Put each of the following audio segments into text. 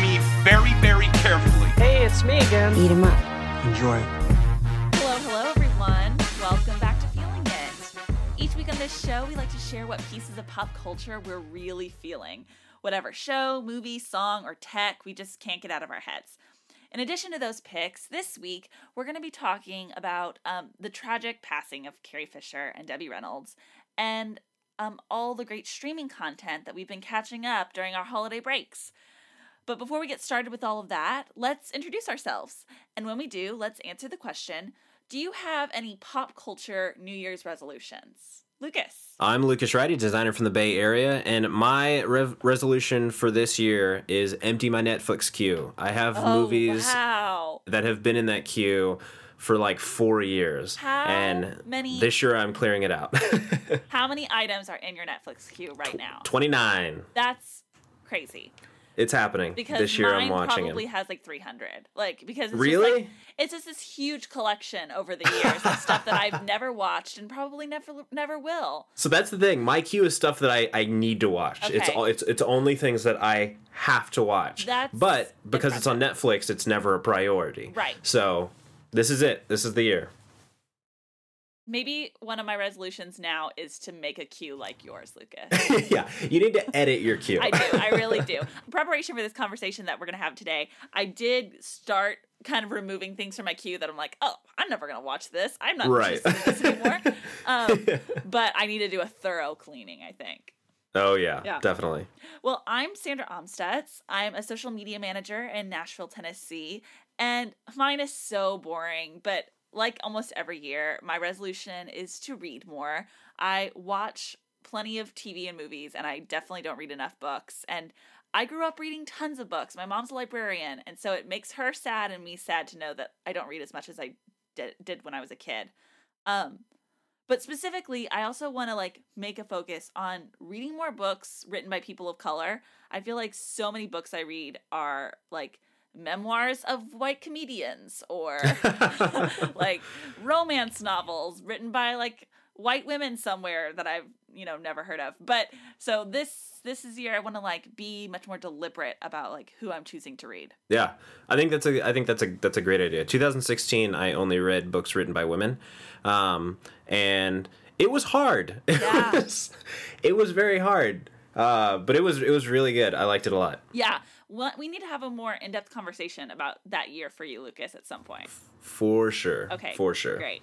me very, very carefully. Hey, it's me again. Eat them up. Enjoy. Hello, everyone. Welcome back to Feeling It. Each week on this show, we like to share what pieces of pop culture we're really feeling. Whatever show, movie, song, or tech, we just can't get out of our heads. In addition to those picks, this week, we're going to be talking about the tragic passing of Carrie Fisher and Debbie Reynolds, and all the great streaming content that we've been catching up during our holiday breaks. But before we get started with all of that, let's introduce ourselves. And when we do, let's answer the question, do you have any pop culture New Year's resolutions? Lucas. I'm Lucas Wrighty, designer from the Bay Area, and my resolution for this year is empty my Netflix queue. I have movies that have been in that queue for like 4 years. This year I'm clearing it out. How many items are in your Netflix queue right now? 29. That's crazy. It's happening. Because this year I'm watching it. Mine probably has like 300. Really? It's just this huge collection over the years of stuff that I've never watched and probably never will. So that's the thing. My queue is stuff that I need to watch. Okay. It's only things that I have to watch. But because it's on Netflix, it's never a priority. Right. So this is it. This is the year. Maybe one of my resolutions now is to make a queue like yours, Lucas. Yeah, you need to edit your queue. I do. I really do. In preparation for this conversation that we're going to have today, I did start kind of removing things from my queue that I'm like, oh, I'm never going to watch this. I'm not interested in this anymore. Yeah. But I need to do a thorough cleaning, I think. Oh, yeah, definitely. Well, I'm Sandra Omstutz. I'm a social media manager in Nashville, Tennessee. And mine is so boring, but like almost every year, my resolution is to read more. I watch plenty of TV and movies, and I definitely don't read enough books. And I grew up reading tons of books. My mom's a librarian, and so it makes her sad and me sad to know that I don't read as much as I did when I was a kid. But specifically, I also want to make a focus on reading more books written by people of color. I feel like so many books I read are memoirs of white comedians or romance novels written by white women somewhere that I've never heard of. But so this is year I want to be much more deliberate about who I'm choosing to read. Yeah, I think that's a great idea. 2016 I only read books written by women, and it was hard. Yeah. It was very hard. But it was really good. I liked it a lot. Yeah. Well, we need to have a more in-depth conversation about that year for you, Lucas, at some point. For sure. Okay. For sure. Great.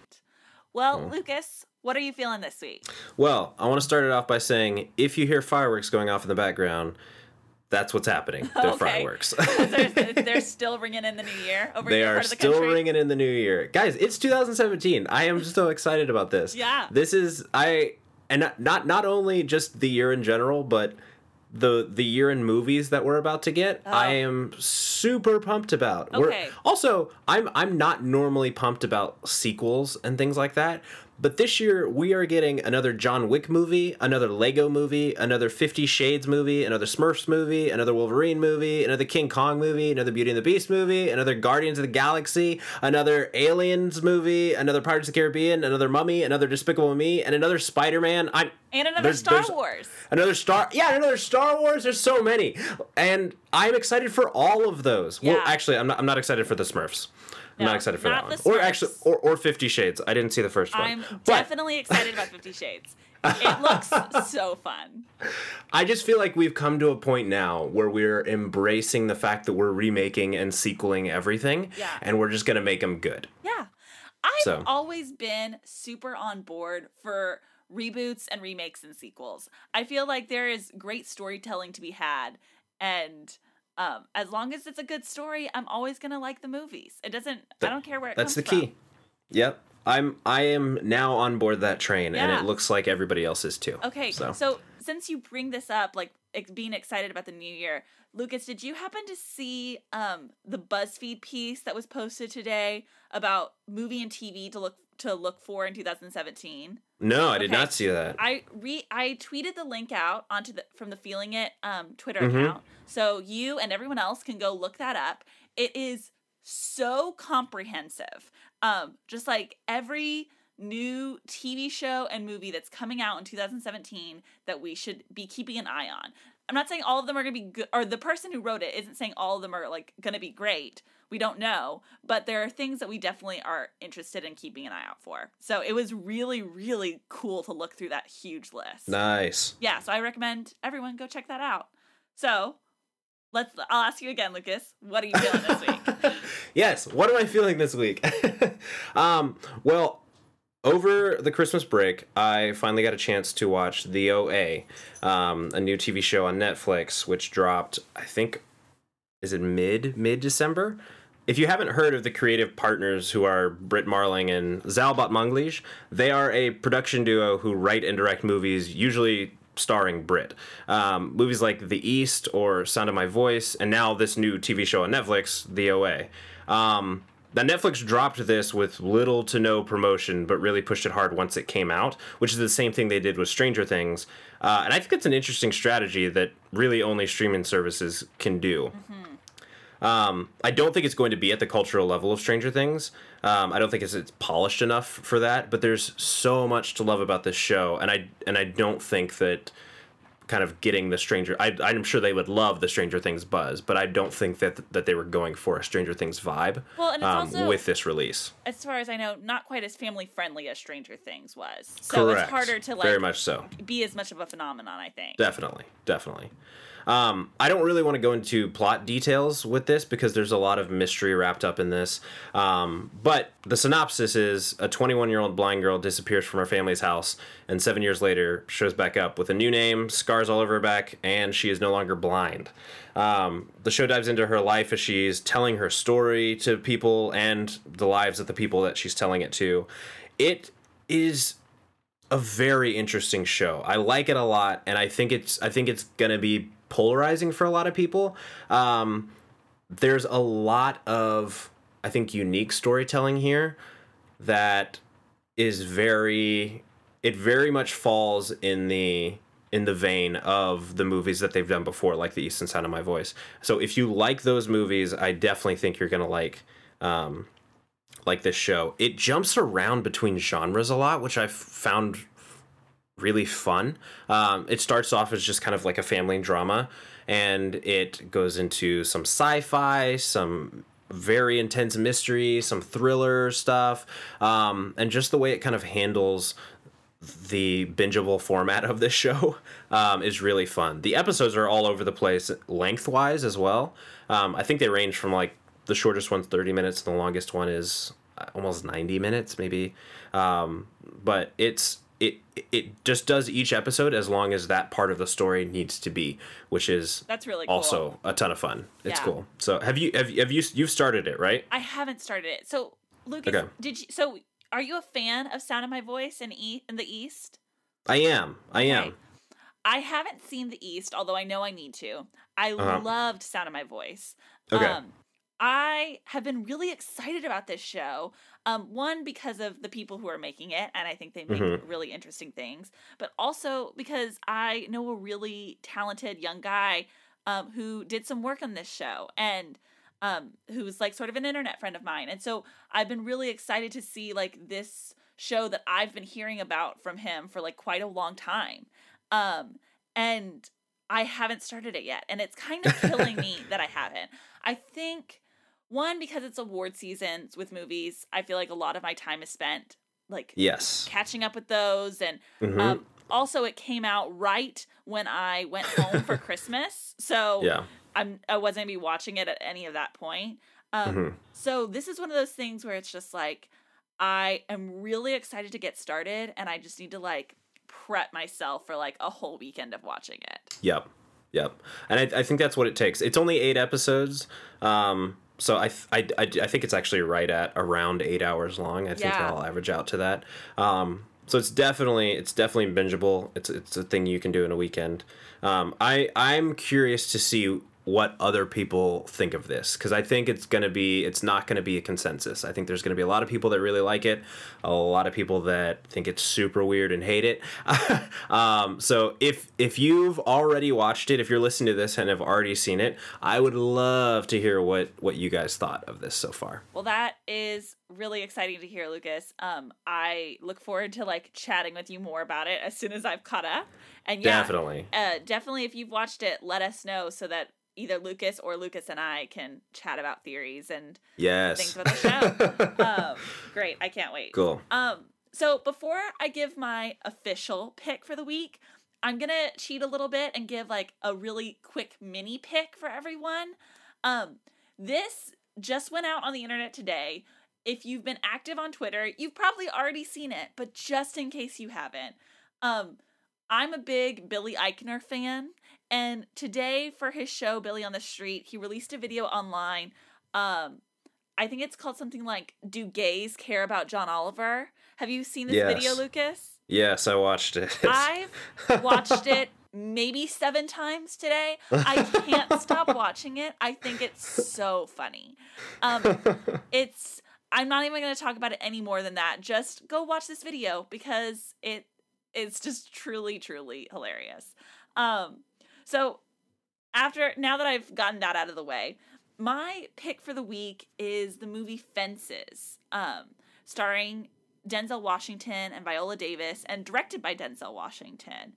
Well, Lucas, what are you feeling this week? Well, I want to start it off by saying if you hear fireworks going off in the background, that's what's happening. They're fireworks. They're still ringing in the new year over your part of the country? They are still ringing in the new year. Guys, it's 2017. I am so excited about this. Yeah. This is... And not only just the year in general, but the year in movies that we're about to get, I am super pumped about. Okay. I'm not normally pumped about sequels and things like that, but this year we are getting another John Wick movie, another Lego movie, another 50 Shades movie, another Smurfs movie, another Wolverine movie, another King Kong movie, another Beauty and the Beast movie, another Guardians of the Galaxy, another Aliens movie, another Pirates of the Caribbean, another Mummy, another Despicable Me, and another Spider-Man. And another Star Wars. Another Star Wars. There's so many. And I'm excited for all of those. Yeah. Well, actually, I'm not excited for the Smurfs. No, I'm not excited for that one. Or actually, or 50 Shades. I didn't see the first one. I'm definitely excited about 50 Shades. It looks so fun. I just feel like we've come to a point now where we're embracing the fact that we're remaking and sequeling everything. Yeah. And we're just going to make them good. Yeah. I've always been super on board for reboots and remakes and sequels. I feel like there is great storytelling to be had, and as long as it's a good story, I'm always gonna like the movies. I don't care where it comes from. That's the key. Yep. I am now on board that train, and it looks like everybody else is too. Okay, so since you bring this up, being excited about the new year. Lucas, did you happen to see the BuzzFeed piece that was posted today about movie and TV to look for in 2017? No, I did not see that. I tweeted the link out onto from the Feeling It Twitter account, so you and everyone else can go look that up. It is so comprehensive, just like every new TV show and movie that's coming out in 2017 that we should be keeping an eye on. I'm not saying all of them are going to be good, or the person who wrote it isn't saying all of them are like going to be great. We don't know, but there are things that we definitely are interested in keeping an eye out for. So it was really, really cool to look through that huge list. Nice. Yeah, so I recommend everyone go check that out. So I'll ask you again, Lucas. What are you feeling this week? Yes, what am I feeling this week? Well, over the Christmas break, I finally got a chance to watch The OA, a new TV show on Netflix, which dropped, I think, is it mid-December? If you haven't heard of the creative partners, who are Britt Marling and Zalbat Manglish, they are a production duo who write and direct movies, usually starring Brit. Movies like The East or Sound of My Voice, and now this new TV show on Netflix, The OA. Now, Netflix dropped this with little to no promotion, but really pushed it hard once it came out, which is the same thing they did with Stranger Things. And I think it's an interesting strategy that really only streaming services can do. Mm-hmm. I don't think it's going to be at the cultural level of Stranger Things. I don't think it's polished enough for that, but there's so much to love about this show, and I don't think that kind of getting the Stranger... I'm sure they would love the Stranger Things buzz, but I don't think that they were going for a Stranger Things vibe also, with this release. As far as I know, not quite as family-friendly as Stranger Things was. So correct. It's harder to very much so be as much of a phenomenon, I think. Definitely. I don't really want to go into plot details with this because there's a lot of mystery wrapped up in this. But the synopsis is a 21-year-old blind girl disappears from her family's house and 7 years later shows back up with a new name, scars all over her back, and she is no longer blind. The show dives into her life as she's telling her story to people and the lives of the people that she's telling it to. It is a very interesting show. I like it a lot, and I think it's going to be polarizing for a lot of people. There's a lot of, I think, unique storytelling here that is very much falls in the vein of the movies that they've done before, like The East and Sound of My Voice. So if you like those movies, I definitely think you're going to like this show. It jumps around between genres a lot, which I've found really fun. It starts off as just kind of like a family drama, and it goes into some sci-fi, some very intense mystery, some thriller stuff, and just the way it kind of handles the bingeable format of this show is really fun. The episodes are all over the place lengthwise as well. I think they range from, like, the shortest one's 30 minutes and the longest one is almost 90 minutes maybe. But it just does each episode as long as that part of the story needs to be, which is that's really cool. Also a ton of fun. It's cool. So you've started it, right? I haven't started it. So Lucas, okay. Are you a fan of Sound of My Voice and in The East? I am. Okay. I haven't seen The East, although I know I need to. I loved Sound of My Voice. Okay. I have been really excited about this show. One, because of the people who are making it, and I think they make really interesting things. But also because I know a really talented young guy who did some work on this show and who's like sort of an internet friend of mine. And so I've been really excited to see like this show that I've been hearing about from him for like quite a long time. And I haven't started it yet. And it's kind of killing me that I haven't. I think... One, because it's award seasons with movies, I feel like a lot of my time is spent, like, catching up with those. And also it came out right when I went home for Christmas. So I wasn't going to be watching it at any of that point. So this is one of those things where it's just like, I am really excited to get started. And I just need to, like, prep myself for, like, a whole weekend of watching it. Yep. And I think that's what it takes. It's only 8 episodes. So I think it's actually right at around 8 hours long. I think I'll average out to that. So it's definitely bingeable. It's a thing you can do in a weekend. I'm curious to see what other people think of this, because I think it's not going to be a consensus. I think there's going to be a lot of people that really like it, a lot of people that think it's super weird and hate it. So if you've already watched it, if you're listening to this and have already seen it, I would love to hear what you guys thought of this so far. Well, that is really exciting to hear, Lucas. I look forward to chatting with you more about it as soon as I've caught up. And yeah, definitely if you've watched it, let us know so that either Lucas or Lucas and I can chat about theories and things about the show. Great. I can't wait. Cool. So before I give my official pick for the week, I'm going to cheat a little bit and give a really quick mini pick for everyone. This just went out on the internet today. If you've been active on Twitter, you've probably already seen it, but just in case you haven't, I'm a big Billy Eichner fan. And today for his show, Billy on the Street, he released a video online. I think it's called something like, Do Gays Care About John Oliver? Have you seen this video, Lucas? Yes, I watched it. I've watched it maybe 7 times today. I can't stop watching it. I think it's so funny. I'm not even going to talk about it any more than that. Just go watch this video because it's just truly, truly hilarious. So now that I've gotten that out of the way, my pick for the week is the movie Fences, starring Denzel Washington and Viola Davis and directed by Denzel Washington.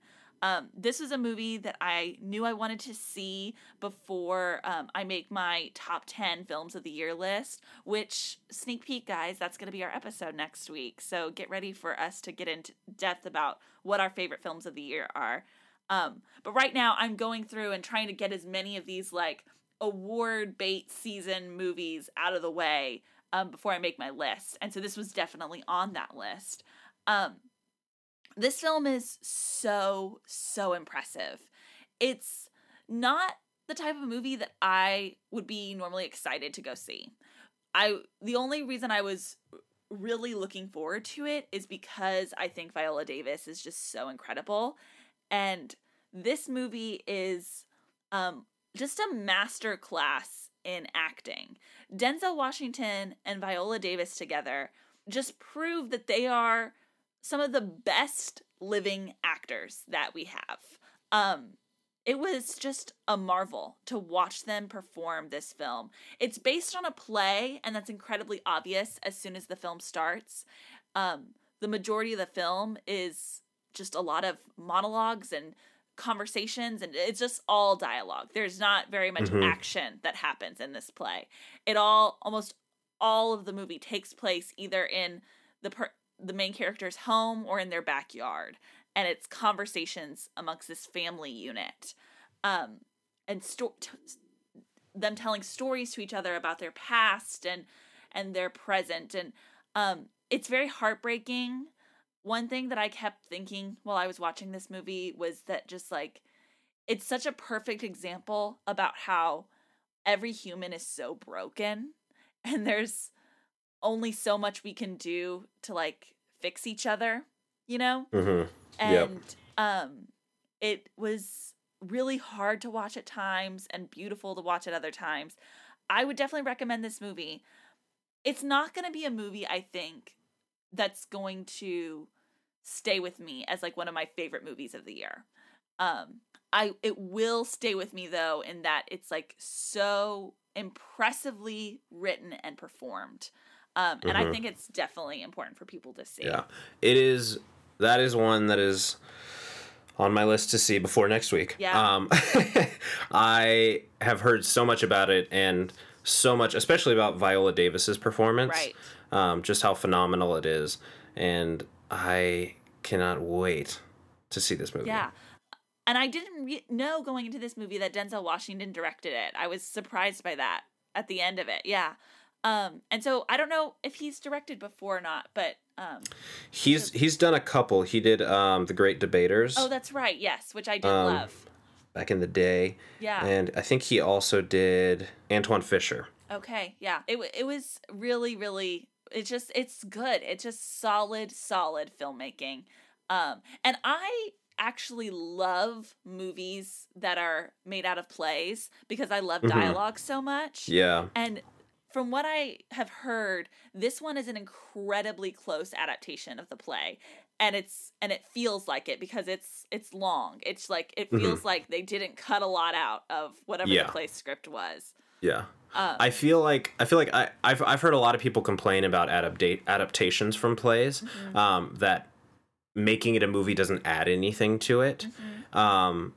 This is a movie that I knew I wanted to see before I make my top 10 films of the year list, which, sneak peek, guys, that's going to be our episode next week. So get ready for us to get into depth about what our favorite films of the year are. But right now I'm going through and trying to get as many of these award bait season movies out of the way, before I make my list. And so this was definitely on that list. This film is so, so impressive. It's not the type of movie that I would be normally excited to go see. The only reason I was really looking forward to it is because I think Viola Davis is just so incredible. And this movie is just a master class in acting. Denzel Washington and Viola Davis together just prove that they are some of the best living actors that we have. It was just a marvel to watch them perform this film. It's based on a play, and that's incredibly obvious as soon as the film starts. The majority of the film is just a lot of monologues and conversations, and it's just all dialogue. There's not very much action that happens in this play. Almost all of the movie takes place either in the main character's home or in their backyard, and it's conversations amongst this family unit, and them telling stories to each other about their past and their present, and it's very heartbreaking. One thing that I kept thinking while I was watching this movie was that it's such a perfect example about how every human is so broken and there's only so much we can do to fix each other, you know? Mm-hmm. And it was really hard to watch at times and beautiful to watch at other times. I would definitely recommend this movie. It's not going to be a movie, I think, that's going to stay with me as one of my favorite movies of the year. It will stay with me though, in that it's so impressively written and performed. And I think it's definitely important for people to see. Yeah, it is. That is one that is on my list to see before next week. Yeah. I have heard so much about it and so much, especially about Viola Davis's performance. Right. Just how phenomenal it is. And I cannot wait to see this movie. Yeah. And I didn't know going into this movie that Denzel Washington directed it. I was surprised by that at the end of it. Yeah. And so I don't know if he's directed before or not, but he's done a couple. He did The Great Debaters. Oh, that's right. Yes, which I did love. Back in the day. Yeah. And I think he also did Antoine Fisher. Okay. Yeah. It was really, really It's good. It's just solid filmmaking. And I actually love movies that are made out of plays because I love dialogue so much. Yeah. And from what I have heard, this one is an incredibly close adaptation of the play. And it feels like it because it's long. It's like, it feels like they didn't cut a lot out of whatever the play script was. Yeah. I've heard a lot of people complain about adaptations from plays, that making it a movie doesn't add anything to it. Do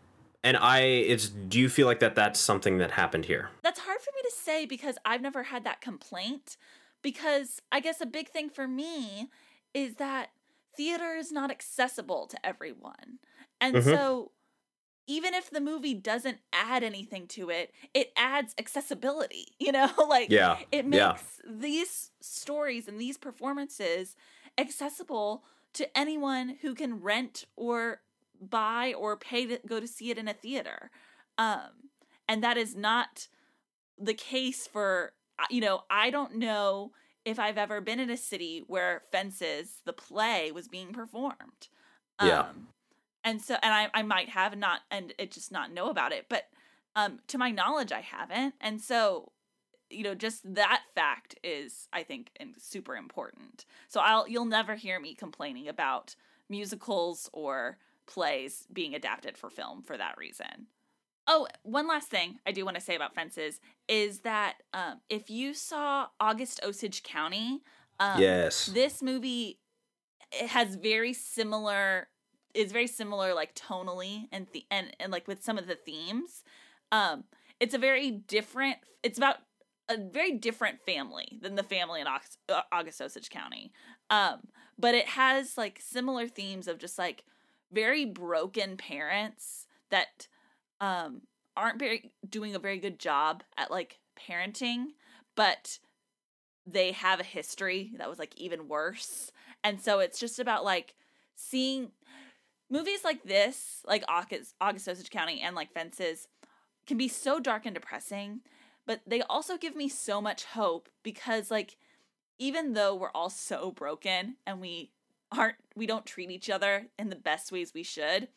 you feel like that's something that happened here? That's hard for me to say because I've never had that complaint, because I guess a big thing for me is that theater is not accessible to everyone. And so even if the movie doesn't add anything to it, it adds accessibility, you know, like it makes these stories and these performances accessible to anyone who can rent or buy or pay to go to see it in a theater. And that is not the case for, you know, I don't know if I've ever been in a city where Fences, the play, was being performed. And so, and I might have not, and it just not know about it, but to my knowledge, I haven't. And so, you know, just that fact is, I think, super important. So you'll never hear me complaining about musicals or plays being adapted for film for that reason. Oh, one last thing I do want to say about Fences is that if you saw August Osage County, this movie is very similar, like tonally and like with some of the themes. It's about a very different family than the family in August Osage County. But it has like similar themes of just like very broken parents that aren't doing a very good job at like parenting, but they have a history that was like even worse. And so it's just about like seeing movies like this, like August Osage County and like Fences, can be so dark and depressing, but they also give me so much hope because like, even though we're all so broken and we don't treat each other in the best ways we should,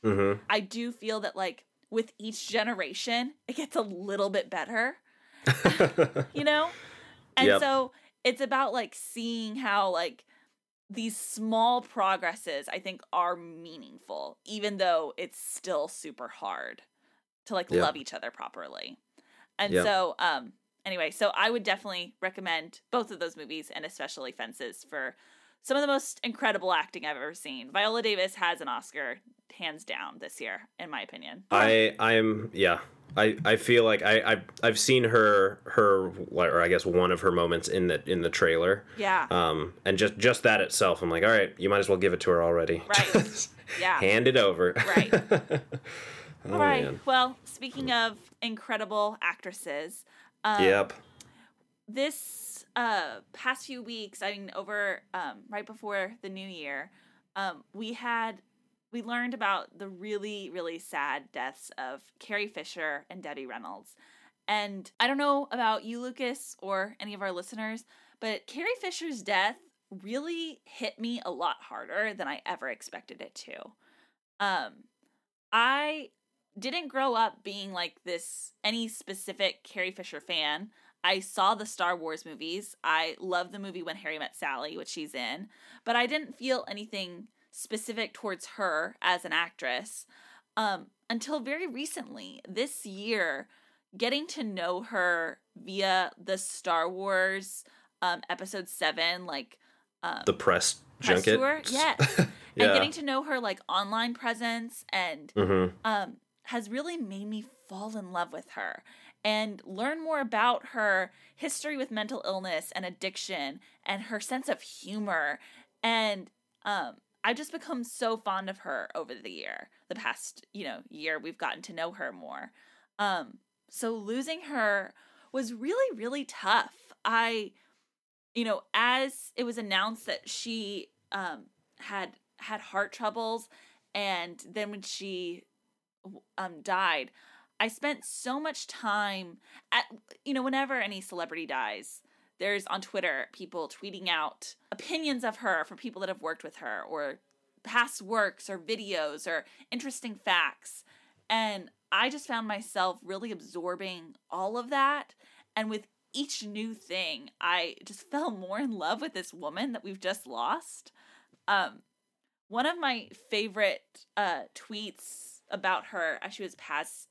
I do feel that like, with each generation, it gets a little bit better, you know? And so it's about like seeing how like these small progresses, I think, are meaningful, even though it's still super hard to like love each other properly. And so anyway, so I would definitely recommend both of those movies and especially Fences for some of the most incredible acting I've ever seen. Viola Davis has an Oscar hands down this year, in my opinion. I feel like I've seen her or I guess one of her moments in the trailer. Yeah. And just that itself, I'm like, all right, you might as well give it to her already. Right. Yeah. Hand it over. Right. All right. Man. Well, speaking of incredible actresses, this past few weeks, I mean, over right before the new year, we learned about the really, really sad deaths of Carrie Fisher and Debbie Reynolds. And I don't know about you, Lucas, or any of our listeners, but Carrie Fisher's death really hit me a lot harder than I ever expected it to. I didn't grow up being like any specific Carrie Fisher fan. I saw the Star Wars movies. I love the movie When Harry Met Sally, which she's in, but I didn't feel anything specific towards her as an actress until very recently this year, getting to know her via the Star Wars episode 7 like the press junket tour. And getting to know her like online presence and has really made me fall in love with her and learn more about her history with mental illness and addiction and her sense of humor, and I've just become so fond of her over the past, year we've gotten to know her more. So losing her was really, really tough. As it was announced that she had heart troubles, and then when she died, I spent so much time whenever any celebrity dies, there's on Twitter people tweeting out opinions of her from people that have worked with her or past works or videos or interesting facts. And I just found myself really absorbing all of that. And with each new thing, I just fell more in love with this woman that we've just lost. One of my favorite tweets about her as she was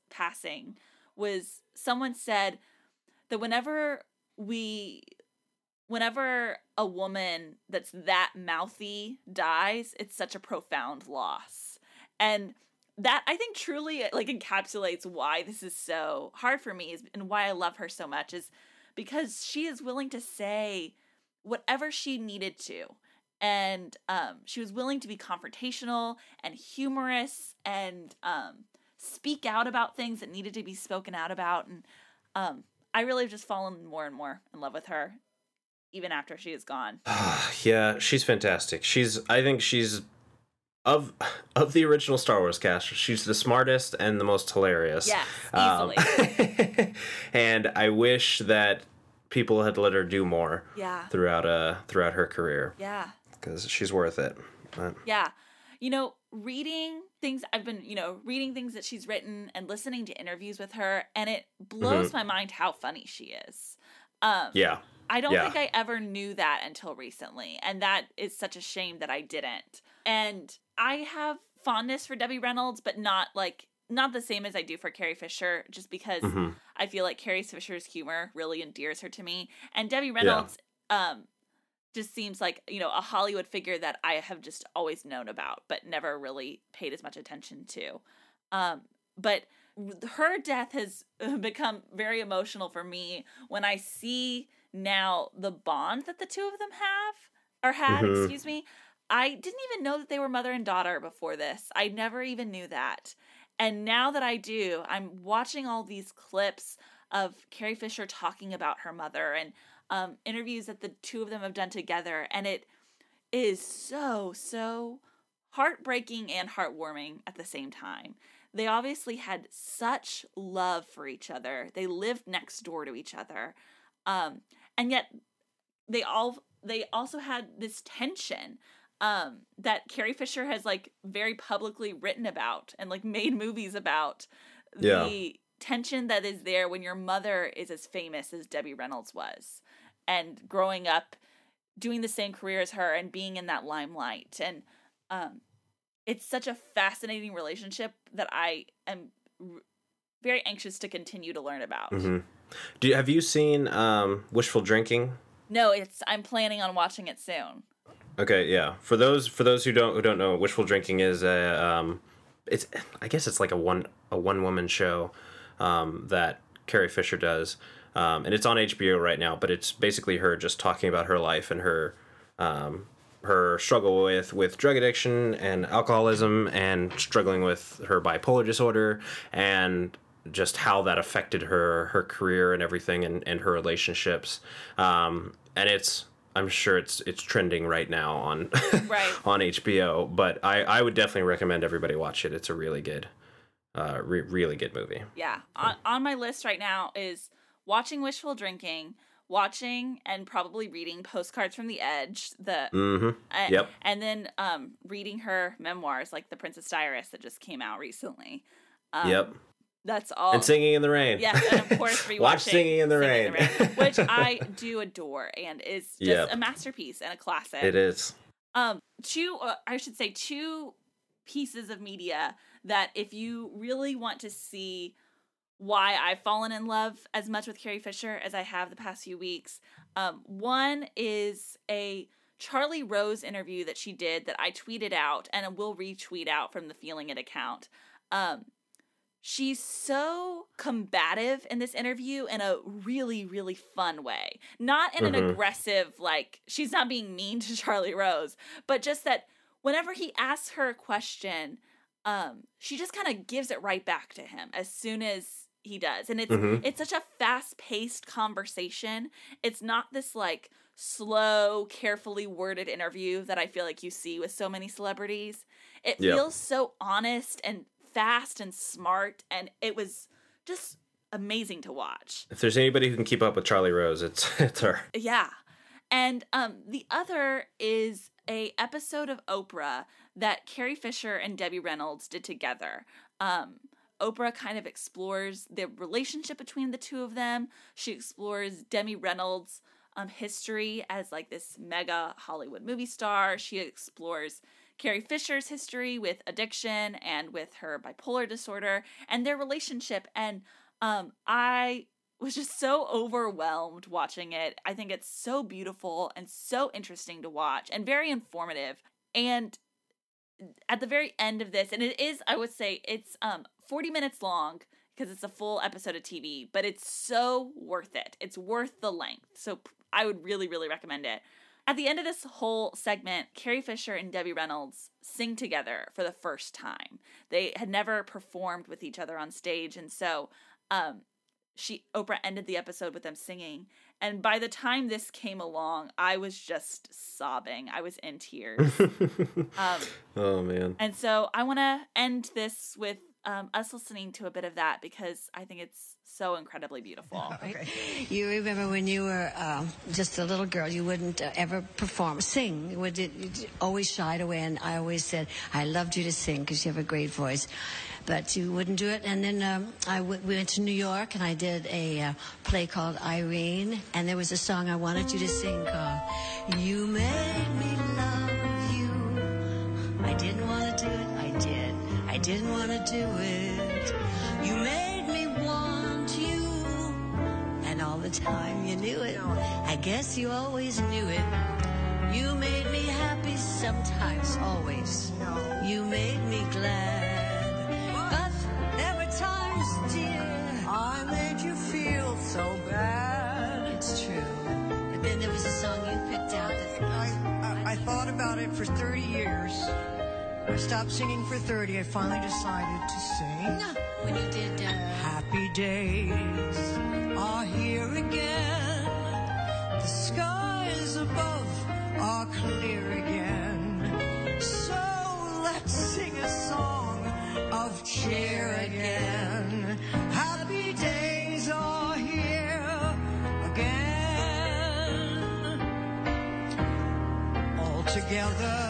passing was someone said that whenever a woman that's that mouthy dies, it's such a profound loss. And that, I think, truly like encapsulates why this is so hard for me and why I love her so much, is because she is willing to say whatever she needed to. And she was willing to be confrontational and humorous and speak out about things that needed to be spoken out about. And I really have just fallen more and more in love with her, even after she is gone. Yeah, she's fantastic. I think she's of the original Star Wars cast, she's the smartest and the most hilarious. Yes, easily. And I wish that people had let her do more. Yeah. Throughout her career. Yeah. Because she's worth it. But. Yeah. Reading things that she's written and listening to interviews with her, and it blows my mind how funny she is. I don't think I ever knew that until recently, and that is such a shame that I didn't. And I have fondness for Debbie Reynolds, but not the same as I do for Carrie Fisher, just because I feel like Carrie Fisher's humor really endears her to me. And Debbie Reynolds just seems like, a Hollywood figure that I have just always known about, but never really paid as much attention to. But her death has become very emotional for me when I see now the bond that the two of them had. I didn't even know that they were mother and daughter before this. I never even knew that. And now that I do, I'm watching all these clips of Carrie Fisher talking about her mother and interviews that the two of them have done together. And it is so, so heartbreaking and heartwarming at the same time. They obviously had such love for each other. They lived next door to each other. And yet they also had this tension that Carrie Fisher has very publicly written about and made movies about, the tension that is there when your mother is as famous as Debbie Reynolds was, and growing up doing the same career as her and being in that limelight. And it's such a fascinating relationship that I am very anxious to continue to learn about. Have you seen Wishful Drinking? No, I'm planning on watching it soon. Okay, yeah. For those who don't know, Wishful Drinking is a it's like a one woman show that Carrie Fisher does, and it's on HBO right now. But it's basically her just talking about her life and her struggle with drug addiction and alcoholism, and struggling with her bipolar disorder, and just how that affected her career and everything, and her relationships. And it's. I'm sure it's trending right now on on HBO, but I would definitely recommend everybody watch it. It's a really good, really good movie. Yeah. On my list right now is watching Wishful Drinking, watching and probably reading Postcards from the Edge, and then reading her memoirs like The Princess Diaries that just came out recently. That's all. And Singing in the Rain. Yes, and of course rewatching Watch Singing in the Rain. Which I do adore and is just a masterpiece and a classic. It is. Two pieces of media that if you really want to see why I've fallen in love as much with Carrie Fisher as I have the past few weeks, one is a Charlie Rose interview that she did that I tweeted out and will retweet out from the Feeling It account. She's so combative in this interview in a really, really fun way. Not in an aggressive, she's not being mean to Charlie Rose, but just that whenever he asks her a question, she just kind of gives it right back to him as soon as he does. And it's such a fast-paced conversation. It's not this, slow, carefully worded interview that I feel like you see with so many celebrities. It feels so honest and fast and smart, and it was just amazing to watch. If there's anybody who can keep up with Charlie Rose, it's her. Yeah. And the other is a episode of Oprah that Carrie Fisher and Debbie Reynolds did together. Oprah kind of explores the relationship between the two of them. She explores Debbie Reynolds' history as like this mega Hollywood movie star. She explores Carrie Fisher's history with addiction and with her bipolar disorder and their relationship. And I was just so overwhelmed watching it. I think it's so beautiful and so interesting to watch and very informative. And at the very end of this, and it is, I would say, it's 40 minutes long because it's a full episode of TV, but it's so worth it. It's worth the length. So I would really, really recommend it. At the end of this whole segment, Carrie Fisher and Debbie Reynolds sing together for the first time. They had never performed with each other on stage, and so Oprah ended the episode with them singing. And by the time this came along, I was just sobbing. I was in tears. Oh, man. And so I want to end this with us listening to a bit of that because I think it's so incredibly beautiful. Okay. You remember when you were just a little girl, you wouldn't ever sing. You always shied away, and I always said, I loved you to sing because you have a great voice. But you wouldn't do it. And then we went to New York, and I did a play called Irene, and there was a song I wanted you to sing called You Made Me Love You. I didn't want to do it. I didn't want to do it. You made me want you. And all the time you knew it. I guess you always knew it. You made me happy sometimes, always. You made me glad. But there were times, dear, I made you feel so bad. It's true. But then there was a song you picked out. I thought about it for 30 years. I stopped singing for 30. I finally decided to sing. When you did Happy Days are here again. The skies above are clear again. So let's sing a song of cheer again. Happy days are here again. All together.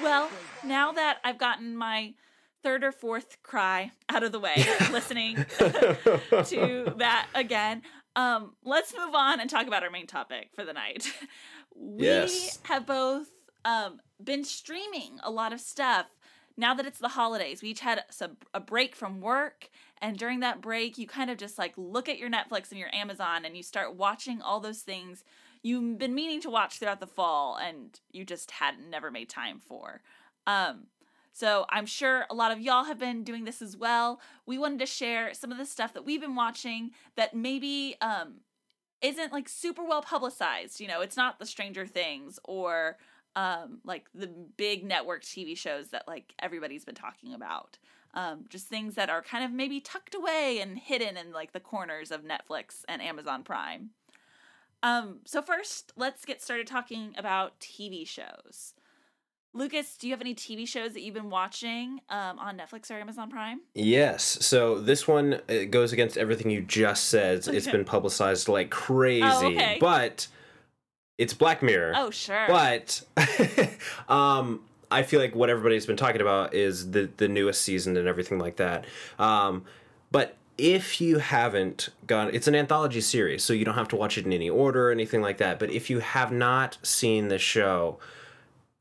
Well, now that I've gotten my third or fourth cry out of the way, listening to that again, let's move on and talk about our main topic for the night. We have both been streaming a lot of stuff. Now that it's the holidays, we each had a break from work, and during that break, you kind of just like look at your Netflix and your Amazon, and you start watching all those things you've been meaning to watch throughout the fall, and you just hadn't never made time for. So I'm sure a lot of y'all have been doing this as well. We wanted to share some of the stuff that we've been watching that maybe isn't like super well publicized. You know, it's not the Stranger Things or like the big network TV shows that like everybody's been talking about. Just things that are kind of maybe tucked away and hidden in like the corners of Netflix and Amazon Prime. So first, let's get started talking about TV shows. Lucas, do you have any TV shows that you've been watching on Netflix or Amazon Prime? Yes. So this one goes against everything you just said. It's been publicized like crazy. Oh, okay. But it's Black Mirror. Oh, sure. But I feel like what everybody's been talking about is the newest season and everything like that. But if you haven't gone, it's an anthology series, so you don't have to watch it in any order or anything like that. But if you have not seen the show,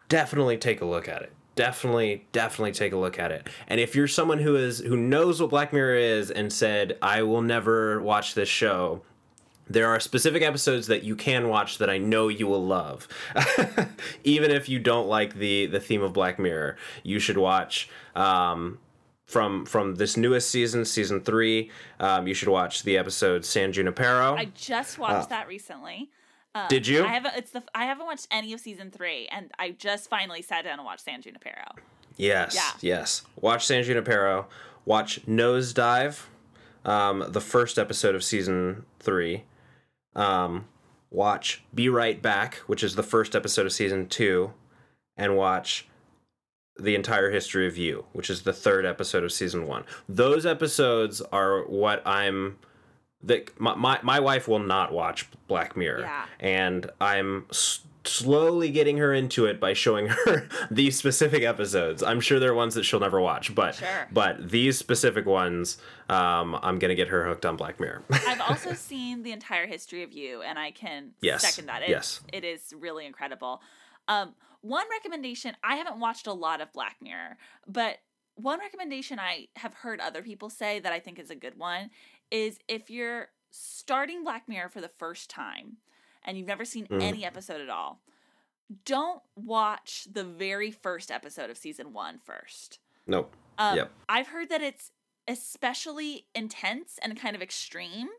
definitely take a look at it. Definitely take a look at it. And if you're someone who knows what Black Mirror is and said, I will never watch this show, There are specific episodes that you can watch that I know you will love. Even if you don't like the theme of Black Mirror, you should watch from this newest season, season 3. You should watch the episode San Junipero. I just watched that recently. Did you? I haven't watched any of season 3, and I just finally sat down and watched San Junipero. Yes. Watch San Junipero. Watch Nosedive, the first episode of season 3. Watch Be Right Back, which is the first episode of season 2, and watch The Entire History of You, which is the third episode of season 1. Those episodes are what I'm... My wife will not watch Black Mirror, and I'm slowly getting her into it by showing her these specific episodes. I'm sure there are ones that she'll never watch, but these specific ones, I'm going to get her hooked on Black Mirror. I've also seen The Entire History of You, and I can second that. It is really incredible. One recommendation, I haven't watched a lot of Black Mirror, but one recommendation I have heard other people say that I think is a good one is if you're starting Black Mirror for the first time and you've never seen any episode at all, don't watch the very first episode of season 1 first. Nope. I've heard that it's especially intense and kind of extreme.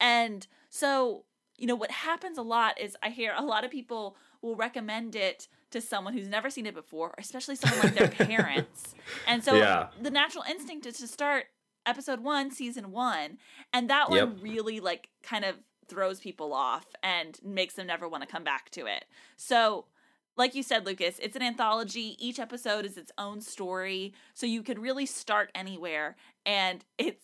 And so, you know, what happens a lot is I hear a lot of people will recommend it to someone who's never seen it before, especially someone like their parents. And so the natural instinct is to start episode 1, season 1, and that one really like kind of throws people off and makes them never want to come back to it. So like you said, Lucas, it's an anthology. Each episode is its own story. So you could really start anywhere. And it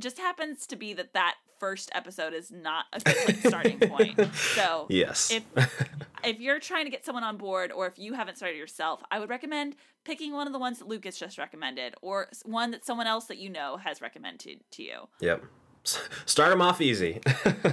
just happens to be that first episode is not a good starting point. So if you're trying to get someone on board, or if you haven't started yourself, I would recommend picking one of the ones that Lucas just recommended, or one that someone else that you know has recommended to you. Yep. Start them off easy.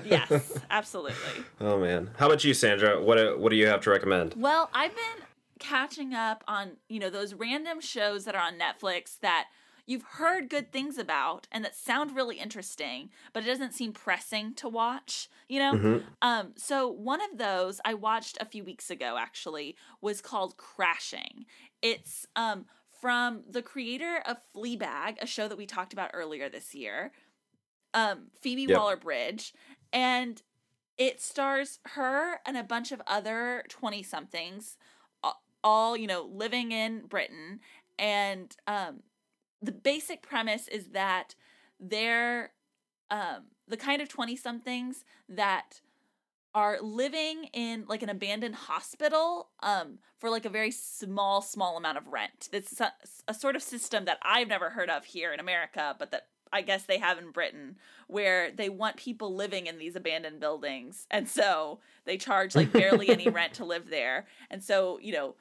Yes, absolutely. Oh, man. How about you, Sandra? What do you have to recommend? Well, I've been catching up on, you know, those random shows that are on Netflix that you've heard good things about and that sound really interesting, but it doesn't seem pressing to watch, you know? Mm-hmm. So one of those I watched a few weeks ago, actually, was called Crashing. It's from the creator of Fleabag, a show that we talked about earlier this year, Phoebe Waller-Bridge, and it stars her and a bunch of other 20-somethings, all, you know, living in Britain, and... the basic premise is that they're the kind of 20-somethings that are living in like an abandoned hospital for like a very small amount of rent. It's a sort of system that I've never heard of here in America, but that I guess they have in Britain, where they want people living in these abandoned buildings. And so they charge like barely any rent to live there. And so, you know,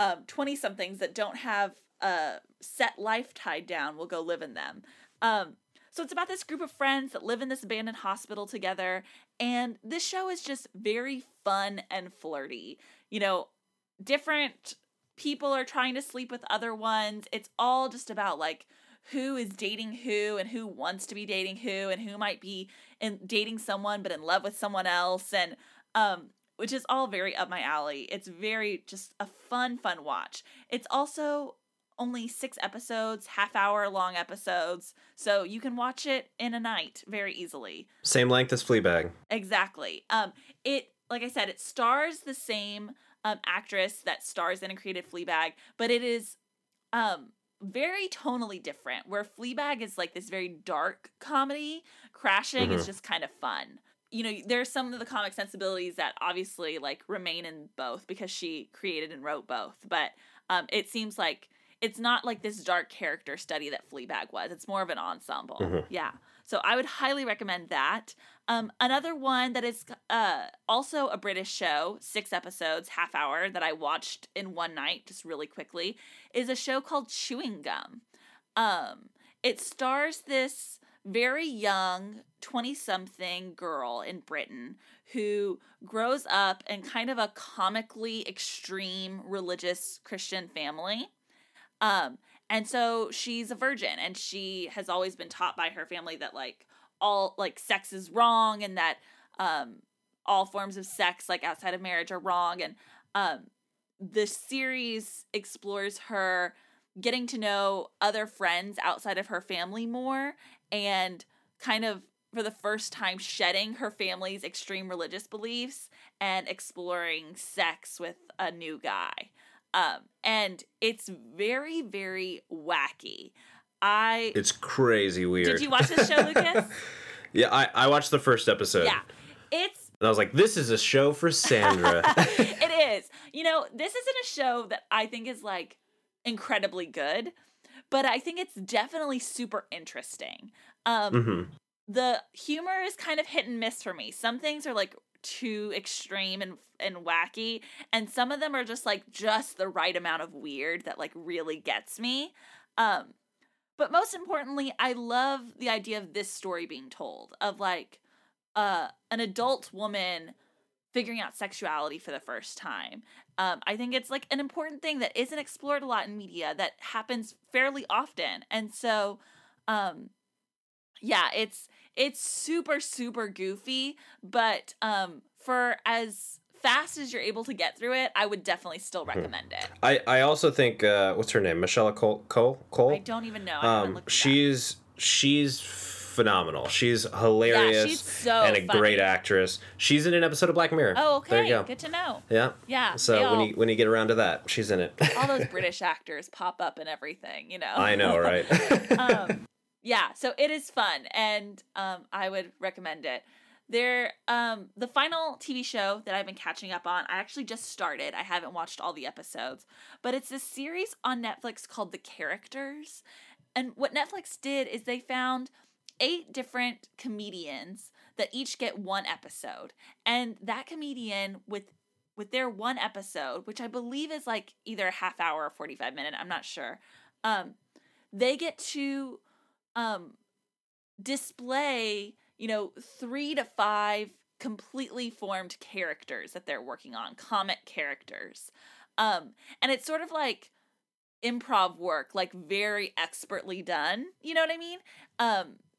20-somethings that don't have a set life tied down will go live in them. So it's about this group of friends that live in this abandoned hospital together, and this show is just very fun and flirty. You know, different people are trying to sleep with other ones. It's all just about like who is dating who and who wants to be dating who and who might be dating someone but in love with someone else, and which is all very up my alley. It's very just a fun watch. It's also only 6 episodes, half-hour-long episodes, so you can watch it in a night very easily. Same length as Fleabag. Exactly. It, like I said, it stars the same actress that stars in and created Fleabag, but it is very tonally different, where Fleabag is like this very dark comedy. Crashing is just kind of fun. You know, there's some of the comic sensibilities that obviously, like, remain in both because she created and wrote both, but it seems like it's not like this dark character study that Fleabag was. It's more of an ensemble. Mm-hmm. Yeah. So I would highly recommend that. Another one that is also a British show, 6 episodes, half hour, that I watched in one night just really quickly, is a show called Chewing Gum. It stars this very young 20-something girl in Britain who grows up in kind of a comically extreme religious Christian family. And so she's a virgin, and she has always been taught by her family that like all like sex is wrong, and that all forms of sex, like outside of marriage, are wrong. And the series explores her getting to know other friends outside of her family more, and kind of for the first time shedding her family's extreme religious beliefs and exploring sex with a new guy. And it's very, very wacky. It's crazy weird. Did you watch this show, Lucas? Yeah, I watched the first episode. Yeah. And I was like, this is a show for Sandra. It is. You know, this isn't a show that I think is, like, incredibly good, but I think it's definitely super interesting. The humor is kind of hit and miss for me. Some things are, like, too extreme and wacky, and some of them are just, like, just the right amount of weird that, like, really gets me. But most importantly, I love the idea of this story being told, of, like, an adult woman figuring out sexuality for the first time. I think it's, like, an important thing that isn't explored a lot in media, that happens fairly often. And so, yeah, it's super, super goofy, but for as fast as you're able to get through it, I would definitely still recommend it. I also think, what's her name? Michelle Cole? I don't even know. I haven't looked at she's phenomenal. She's hilarious. Yeah, she's so and a funny. Great actress. She's in an episode of Black Mirror. Oh, okay. There you go. Good to know. Yeah. Yeah. So when you get around to that, she's in it. All those British actors pop up and everything, you know. I know, right? Yeah. So it is fun, and I would recommend it. The final TV show that I've been catching up on, I actually just started. I haven't watched all the episodes, but it's this series on Netflix called The Characters. And what Netflix did is they found 8 different comedians that each get one episode. And that comedian with their one episode, which I believe is like either a half hour or 45 minute, I'm not sure. They get to display, you know, 3 to 5 completely formed characters that they're working on, comic characters. And it's sort of like improv work, like very expertly done. You know what I mean?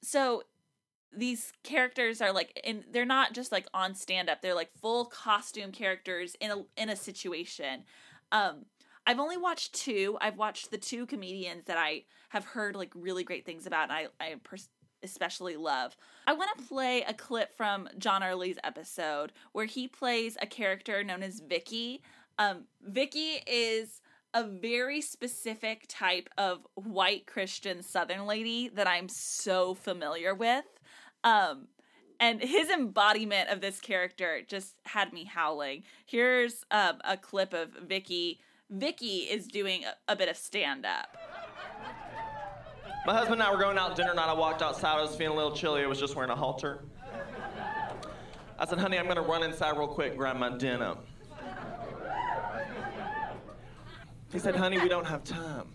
So these characters are like, they're not just like on stand-up. They're like full costume characters in a situation. I've only watched 2. I've watched the 2 comedians that I have heard like really great things about, and I especially love. I want to play a clip from John Early's episode where he plays a character known as Vicky. Vicky is a very specific type of white Christian Southern lady that I'm so familiar with. And his embodiment of this character just had me howling. Here's a clip of Vicky. Vicky is doing a bit of stand-up. My husband and I were going out dinner night. I walked outside. I was feeling a little chilly. I was just wearing a halter. I said, honey, I'm going to run inside real quick and grab my dinner. He said, honey, we don't have time.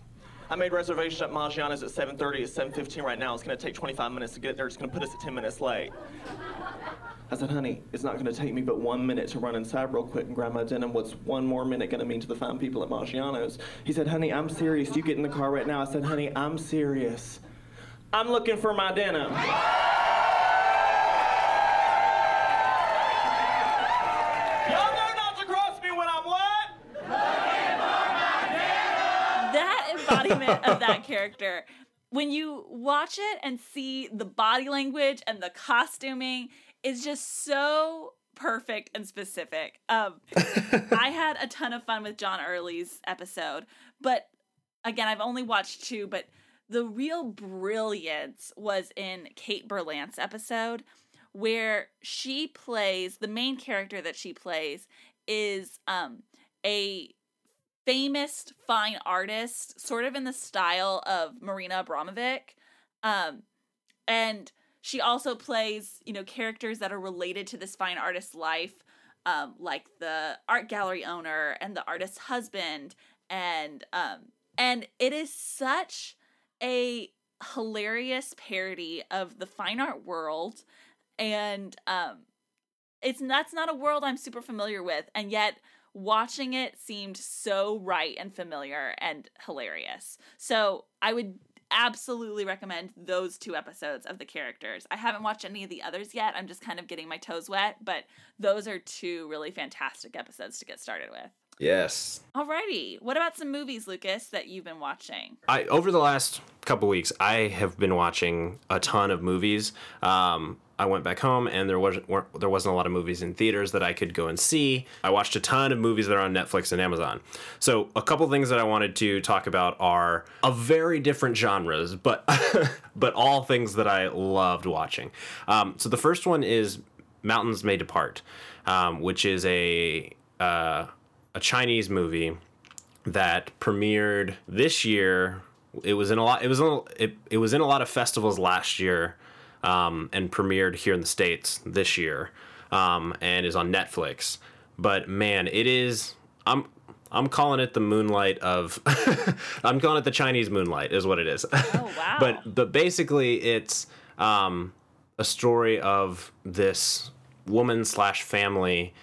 I made reservations at Maggiano's at 7:30. It's 7:15 right now. It's going to take 25 minutes to get there. It's going to put us at 10 minutes late. I said, honey, it's not going to take me but 1 minute to run inside real quick and grab my denim. What's one more minute going to mean to the fine people at Maggiano's? He said, honey, I'm serious. You get in the car right now. I said, honey, I'm serious. I'm looking for my denim. Of that character. When you watch it and see the body language and the costuming, is just so perfect and specific. I had a ton of fun with John Early's episode, but again, I've only watched 2, but the real brilliance was in Kate Berlant's episode, where she plays, the main character that she plays is a famous fine artist, sort of in the style of Marina Abramovic. And she also plays, you know, characters that are related to this fine artist's life, like the art gallery owner and the artist's husband. And it is such a hilarious parody of the fine art world. And that's not a world I'm super familiar with. And yet, watching it seemed so right and familiar and hilarious. So I would absolutely recommend those two episodes of The Characters. I haven't watched any of the others yet. I'm just kind of getting my toes wet, but those are two really fantastic episodes to get started with. Yes. Alrighty. What about some movies, Lucas, that you've been watching? Over the last couple weeks, I have been watching a ton of movies. I went back home and there wasn't a lot of movies in theaters that I could go and see. I watched a ton of movies that are on Netflix and Amazon. So a couple things that I wanted to talk about are of very different genres, but but all things that I loved watching. So the first one is Mountains May Depart, which is a Chinese movie that premiered this year. It was in a lot of festivals last year. And premiered here in the States this year, and is on Netflix. But man, it is, I'm calling it the Moonlight of, I'm calling it the Chinese Moonlight is what it is. Oh, wow. But basically it's a story of this woman/family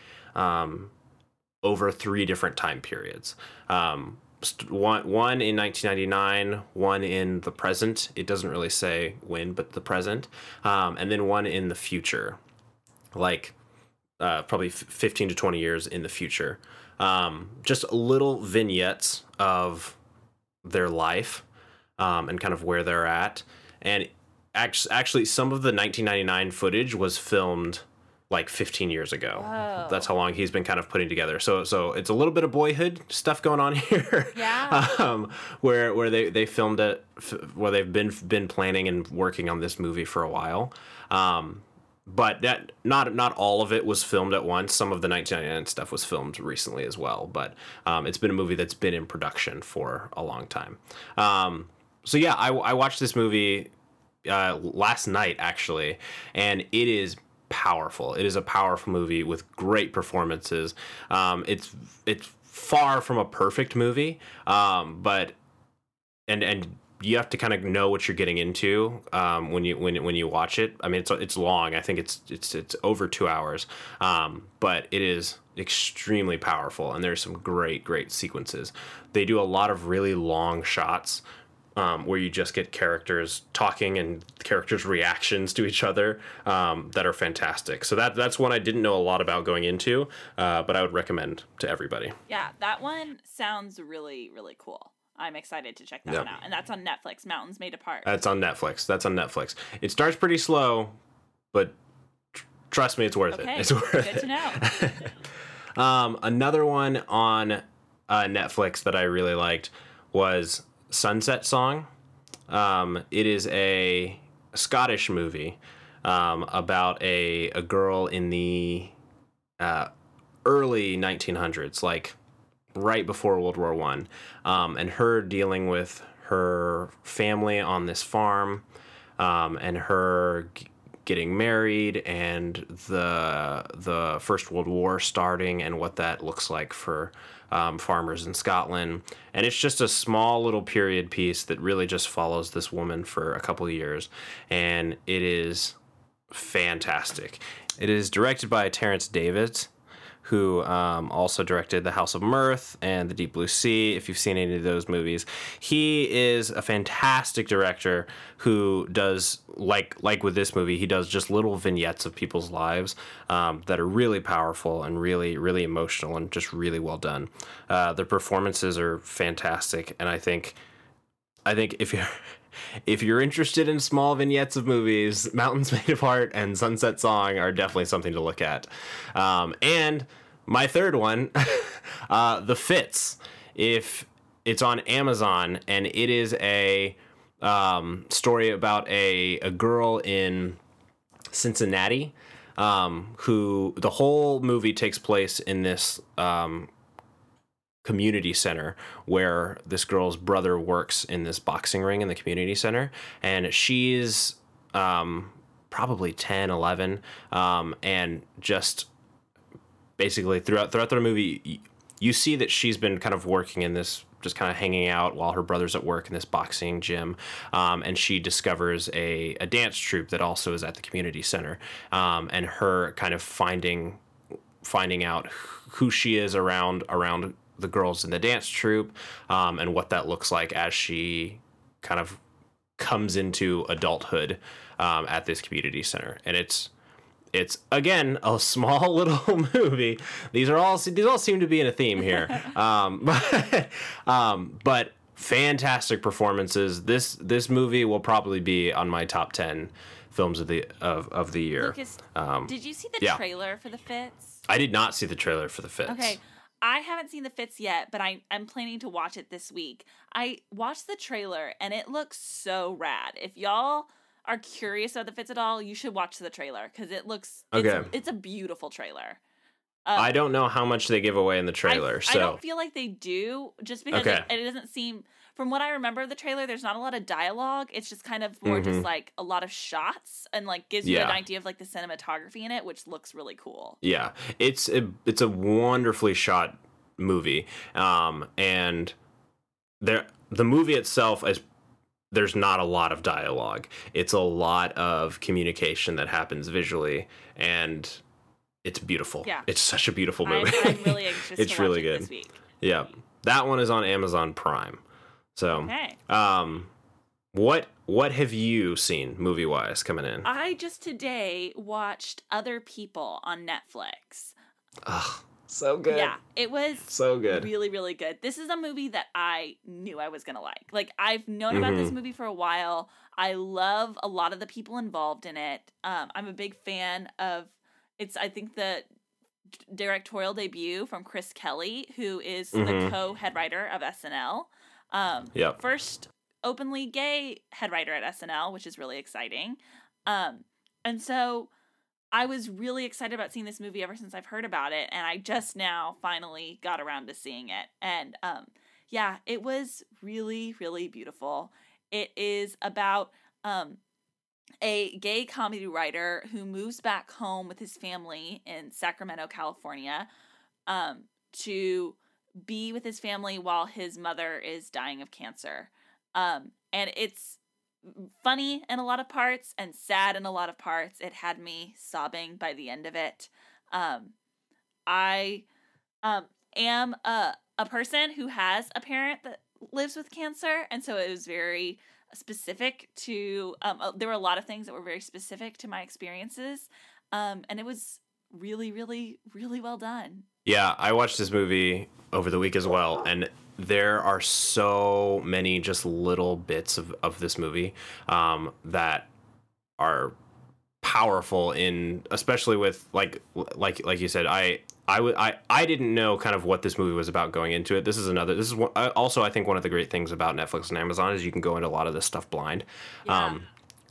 over three different time periods. One in 1999, one in the present. It doesn't really say when, but the present. And then one in the future, like probably 15 to 20 years in the future. Just little vignettes of their life and kind of where they're at. And actually, some of the 1999 footage was filmed like 15 years ago. Whoa. That's how long he's been kind of putting together. So it's a little bit of Boyhood stuff going on here. Yeah. Where they filmed it, where they've been planning and working on this movie for a while. But that not all of it was filmed at once. Some of the 1999 stuff was filmed recently as well, but it's been a movie that's been in production for a long time. So yeah, I watched this movie last night actually, and it is powerful. It is a powerful movie with great performances. It's far from a perfect movie, but you have to kind of know what you're getting into when you watch it. I mean, it's long. I think it's over 2 hours, but it is extremely powerful, and there's some great sequences. They do a lot of really long shots, where you just get characters talking and characters' reactions to each other that are fantastic. So that's one I didn't know a lot about going into, but I would recommend to everybody. Yeah, that one sounds really, really cool. I'm excited to check that one out. And that's on Netflix, Mountains May Depart. That's on Netflix. It starts pretty slow, but trust me, it's worth it. It's worth it. Good to know. Another one on Netflix that I really liked was Sunset Song. It is a Scottish movie about a girl in the early 1900s, like right before World War I, and her dealing with her family on this farm, and her getting married, and the First World War starting, and what that looks like for farmers in Scotland. And it's just a small little period piece that really just follows this woman for a couple of years, and it is fantastic. It is directed by Terrence David, who also directed The House of Mirth and The Deep Blue Sea, if you've seen any of those movies. He is a fantastic director who does, like with this movie, he does just little vignettes of people's lives that are really powerful and really, really emotional and just really well done. The performances are fantastic, and I think if you're interested in small vignettes of movies, Mountains May Depart and Sunset Song are definitely something to look at. And my third one, The Fits. If it's on Amazon, and it is a story about a girl in Cincinnati who the whole movie takes place in this community center where this girl's brother works in this boxing ring in the community center, and she's probably 10, 11, and just basically throughout the movie you see that she's been kind of working in this, just kind of hanging out while her brother's at work in this boxing gym, and she discovers a dance troupe that also is at the community center, and her kind of finding out who she is around the girls in the dance troupe, and what that looks like as she kind of comes into adulthood at this community center. And it's again, a small little movie. These all seem to be in a theme here. But fantastic performances. This movie will probably be on my top 10 films of the year. Lucas, did you see the trailer for The Fits? I did not see the trailer for The Fits. Okay. I haven't seen The Fits yet, but I'm planning to watch it this week. I watched the trailer, and it looks so rad. If y'all are curious about The Fits at all, you should watch the trailer, because it looks... Okay. It's a beautiful trailer. I don't know how much they give away in the trailer, so... I don't feel like they do, just because it doesn't seem... From what I remember of the trailer, there's not a lot of dialogue. It's just kind of more just, like, a lot of shots and, like, gives you an idea of, like, the cinematography in it, which looks really cool. Yeah. It's a wonderfully shot movie. And the movie itself is... There's not a lot of dialogue. It's a lot of communication that happens visually, and it's beautiful. Yeah. It's such a beautiful movie. I'm really anxious to watch really it this week. Yeah. That one is on Amazon Prime. So, okay. What have you seen movie-wise coming in? I just today watched Other People on Netflix. Ugh. So good. Yeah, it was so good. Really, really good. This is a movie that I knew I was going to like. Like, I've known about this movie for a while. I love a lot of the people involved in it. I'm a big fan of I think, the directorial debut from Chris Kelly, who is the co-head writer of SNL. First openly gay head writer at SNL, which is really exciting. And so I was really excited about seeing this movie ever since I've heard about it, and I just now finally got around to seeing it. And it was really, really beautiful. It is about a gay comedy writer who moves back home with his family in Sacramento, California, to be with his family while his mother is dying of cancer. And it's funny in a lot of parts and sad in a lot of parts. It had me sobbing by the end of it. I am a person who has a parent that lives with cancer, and so it was very specific to there were a lot of things that were very specific to my experiences, and it was really, really, really well done. Yeah, I watched this movie over the week as well, and there are so many just little bits of this movie that are powerful, in especially with like you said, I didn't know kind of what this movie was about going into it. This is also I think one of the great things about Netflix and Amazon is you can go into a lot of this stuff blind. Yeah.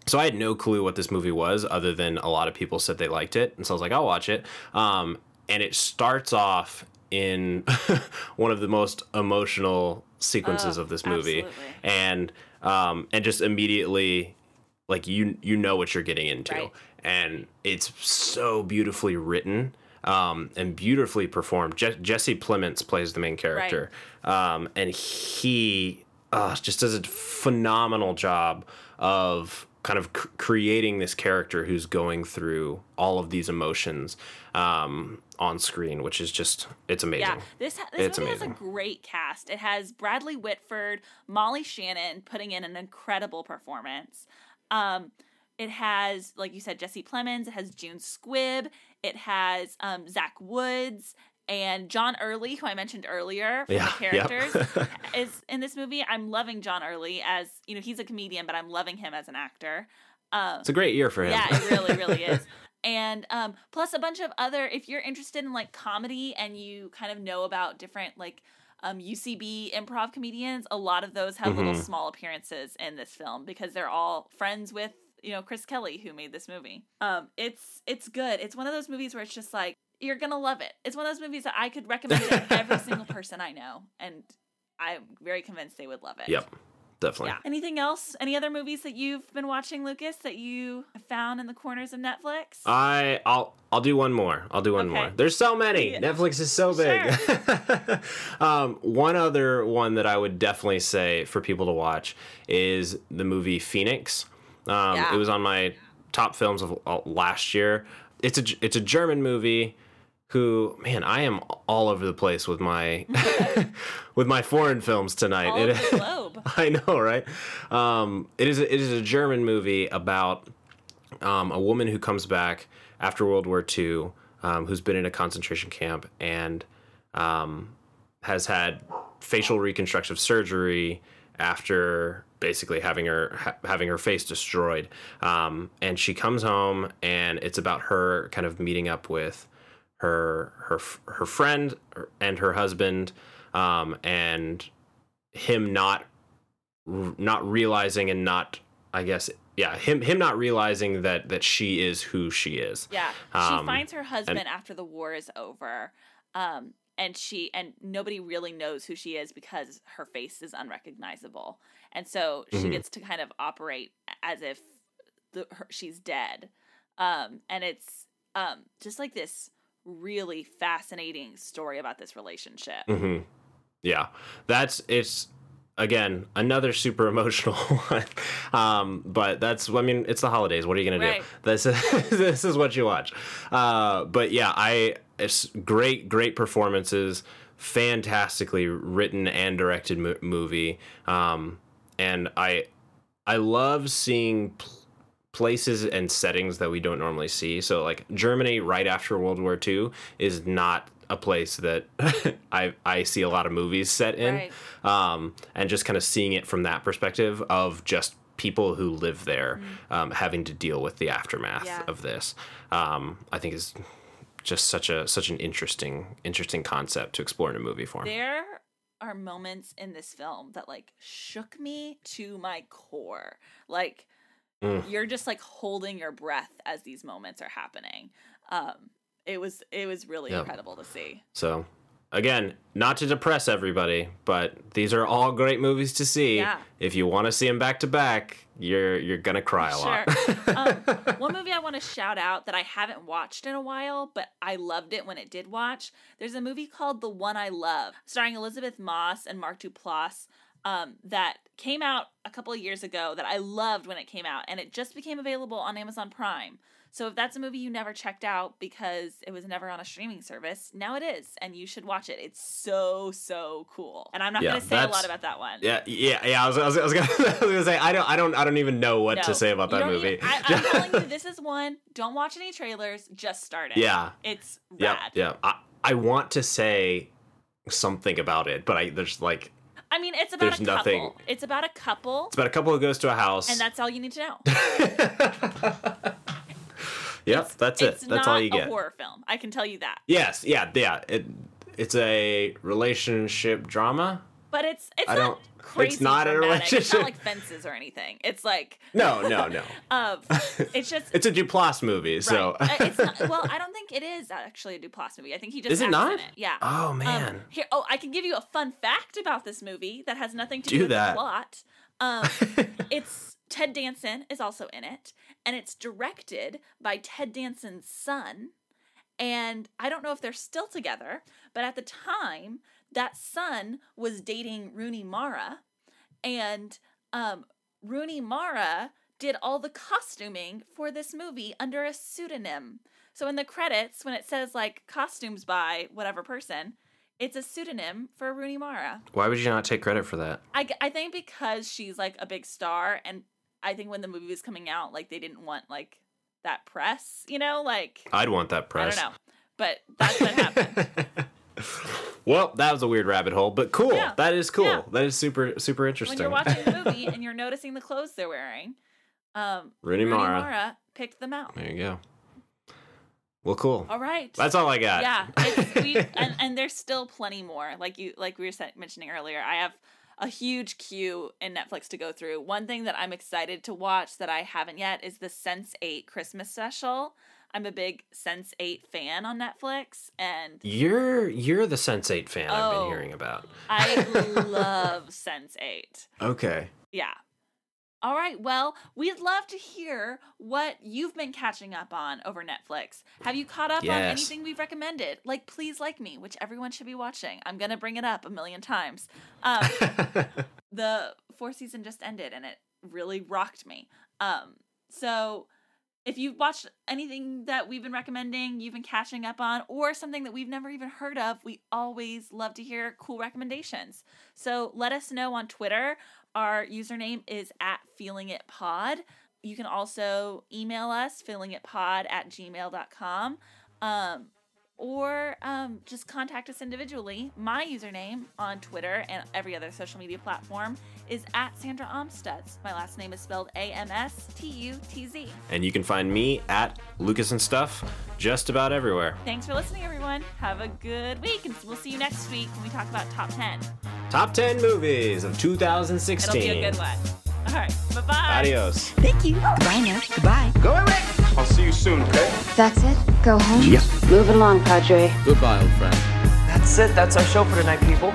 So I had no clue what this movie was, other than a lot of people said they liked it, and so I was like, I'll watch it. And it starts off in one of the most emotional sequences of this movie. Absolutely. And just immediately, like, you know what you're getting into. Right. And it's so beautifully written and beautifully performed. Jesse Plemons plays the main character. Right. And he just does a phenomenal job of kind of creating this character who's going through all of these emotions on screen, which is just, it's amazing. Yeah, this movie has a great cast. It has Bradley Whitford, Molly Shannon putting in an incredible performance. It has, like you said, Jesse Plemons. It has June Squibb. It has Zach Woods and John Early, who I mentioned earlier from The Characters, is in this movie. I'm loving John Early as, you know, he's a comedian, but I'm loving him as an actor. It's a great year for him. Yeah, it really, really is. And plus a bunch of other, if you're interested in, like, comedy and you kind of know about different, like, UCB improv comedians, a lot of those have little small appearances in this film, because they're all friends with, you know, Chris Kelly, who made this movie. It's good. It's one of those movies where it's just like, you're going to love it. It's one of those movies that I could recommend to every single person I know, and I'm very convinced they would love it. Yep, definitely. Yeah. Anything else? Any other movies that you've been watching, Lucas, that you found in the corners of Netflix? I'll do one more. I'll do one more. There's so many. Yeah. Netflix is so big. Sure. One other one that I would definitely say for people to watch is the movie Phoenix. It was on my top films of last year. It's a German movie who, man, I am all over the place with my with my foreign films tonight. All over the globe. I know, right? It is a German movie about a woman who comes back after World War II, who's been in a concentration camp and has had facial reconstructive surgery after basically having her face destroyed. And she comes home, and it's about her kind of meeting up with her friend and her husband, and him not realizing and not, I guess, yeah, him not realizing that she is who she is. Yeah, she finds her husband after the war is over, and nobody really knows who she is because her face is unrecognizable, and so she gets to kind of operate as if she's dead, and it's just like this really fascinating story about this relationship. Mm-hmm. Yeah, it's again another super emotional one. But it's the holidays. What are you gonna do? This is what you watch. But yeah, it's great performances, fantastically written and directed movie. And I love seeing places and settings that we don't normally see. So like Germany right after World War II is not a place that I see a lot of movies set in. Right. And just kind of seeing it from that perspective of just people who live there, having to deal with the aftermath of this, I think is just such an interesting concept to explore in a movie form. There are moments in this film that like shook me to my core. Like, you're just like holding your breath as these moments are happening. It was really incredible to see. So, again, not to depress everybody, but these are all great movies to see. Yeah. If you want to see them back to back, you're gonna cry a lot. One movie I want to shout out that I haven't watched in a while, but I loved it when it did watch. There's a movie called The One I Love, starring Elizabeth Moss and Mark Duplass. That came out a couple of years ago that I loved when it came out, and it just became available on Amazon Prime. So if that's a movie you never checked out because it was never on a streaming service, now it is, and you should watch it. It's so cool. And I'm not going to say a lot about that one. Yeah. I was gonna say I don't even know what to say about that movie. I'm telling you, this is one. Don't watch any trailers. Just start it. Yeah, it's rad. Yeah. I want to say something about it, but it's about a couple. It's about a couple who goes to a house. And that's all you need to know. That's it. That's all you get. It's not a horror film. I can tell you that. Yes. Yeah. It's a relationship drama. But it's not a relationship. It's not like Fences or anything. It's like no. It's just it's a Duplass movie. Right. So it's not, well, I don't think it is actually a Duplass movie. I think he just is it not? In it. Yeah. Oh man. I can give you a fun fact about this movie that has nothing to do with the plot. It's Ted Danson is also in it, and it's directed by Ted Danson's son. And I don't know if they're still together, but at the time, that son was dating Rooney Mara, and Rooney Mara did all the costuming for this movie under a pseudonym. So in the credits, when it says, like, costumes by whatever person, it's a pseudonym for Rooney Mara. Why would you not take credit for that? I think because she's, like, a big star, and I think when the movie was coming out, like, they didn't want, like, that press, you know? Like, I'd want that press. I don't know. But that's what happened. Well, that was a weird rabbit hole, but cool. Yeah. That is cool. Yeah. That is super, super interesting. When you're watching the movie and you're noticing the clothes they're wearing, Rooney Mara picked them out. There you go. Well, cool. All right. That's all I got. Yeah. And there's still plenty more. Like we were mentioning earlier, I have a huge queue in Netflix to go through. One thing that I'm excited to watch that I haven't yet is the Sense8 Christmas special. I'm a big Sense8 fan on Netflix, and you're the Sense8 fan I've been hearing about. I love Sense8. Okay. Yeah. All right. Well, we'd love to hear what you've been catching up on over Netflix. Have you caught up on anything we've recommended? Like Please Like Me, which everyone should be watching. I'm gonna bring it up a million times. The fourth season just ended, and it really rocked me. So If you've watched anything that we've been recommending, you've been catching up on, or something that we've never even heard of, we always love to hear cool recommendations. So let us know on Twitter. Our username is @feelingitpod. You can also email us, feelingitpod@gmail.com. Or just contact us individually. My username on Twitter and every other social media platform is @SandraAmstutz. My last name is spelled AMSTUTZ. And you can find me @LucasandStuff just about everywhere. Thanks for listening, everyone. Have a good week, and we'll see you next week when we talk about Top 10. Top 10 movies of 2016. It'll be a good one. All right, bye-bye. Adios. Thank you. Goodbye now. Goodbye. Go away. I'll see you soon, okay? That's it? Go home? Yep. Moving along, Padre. Goodbye, old friend. That's it. That's our show for tonight, people.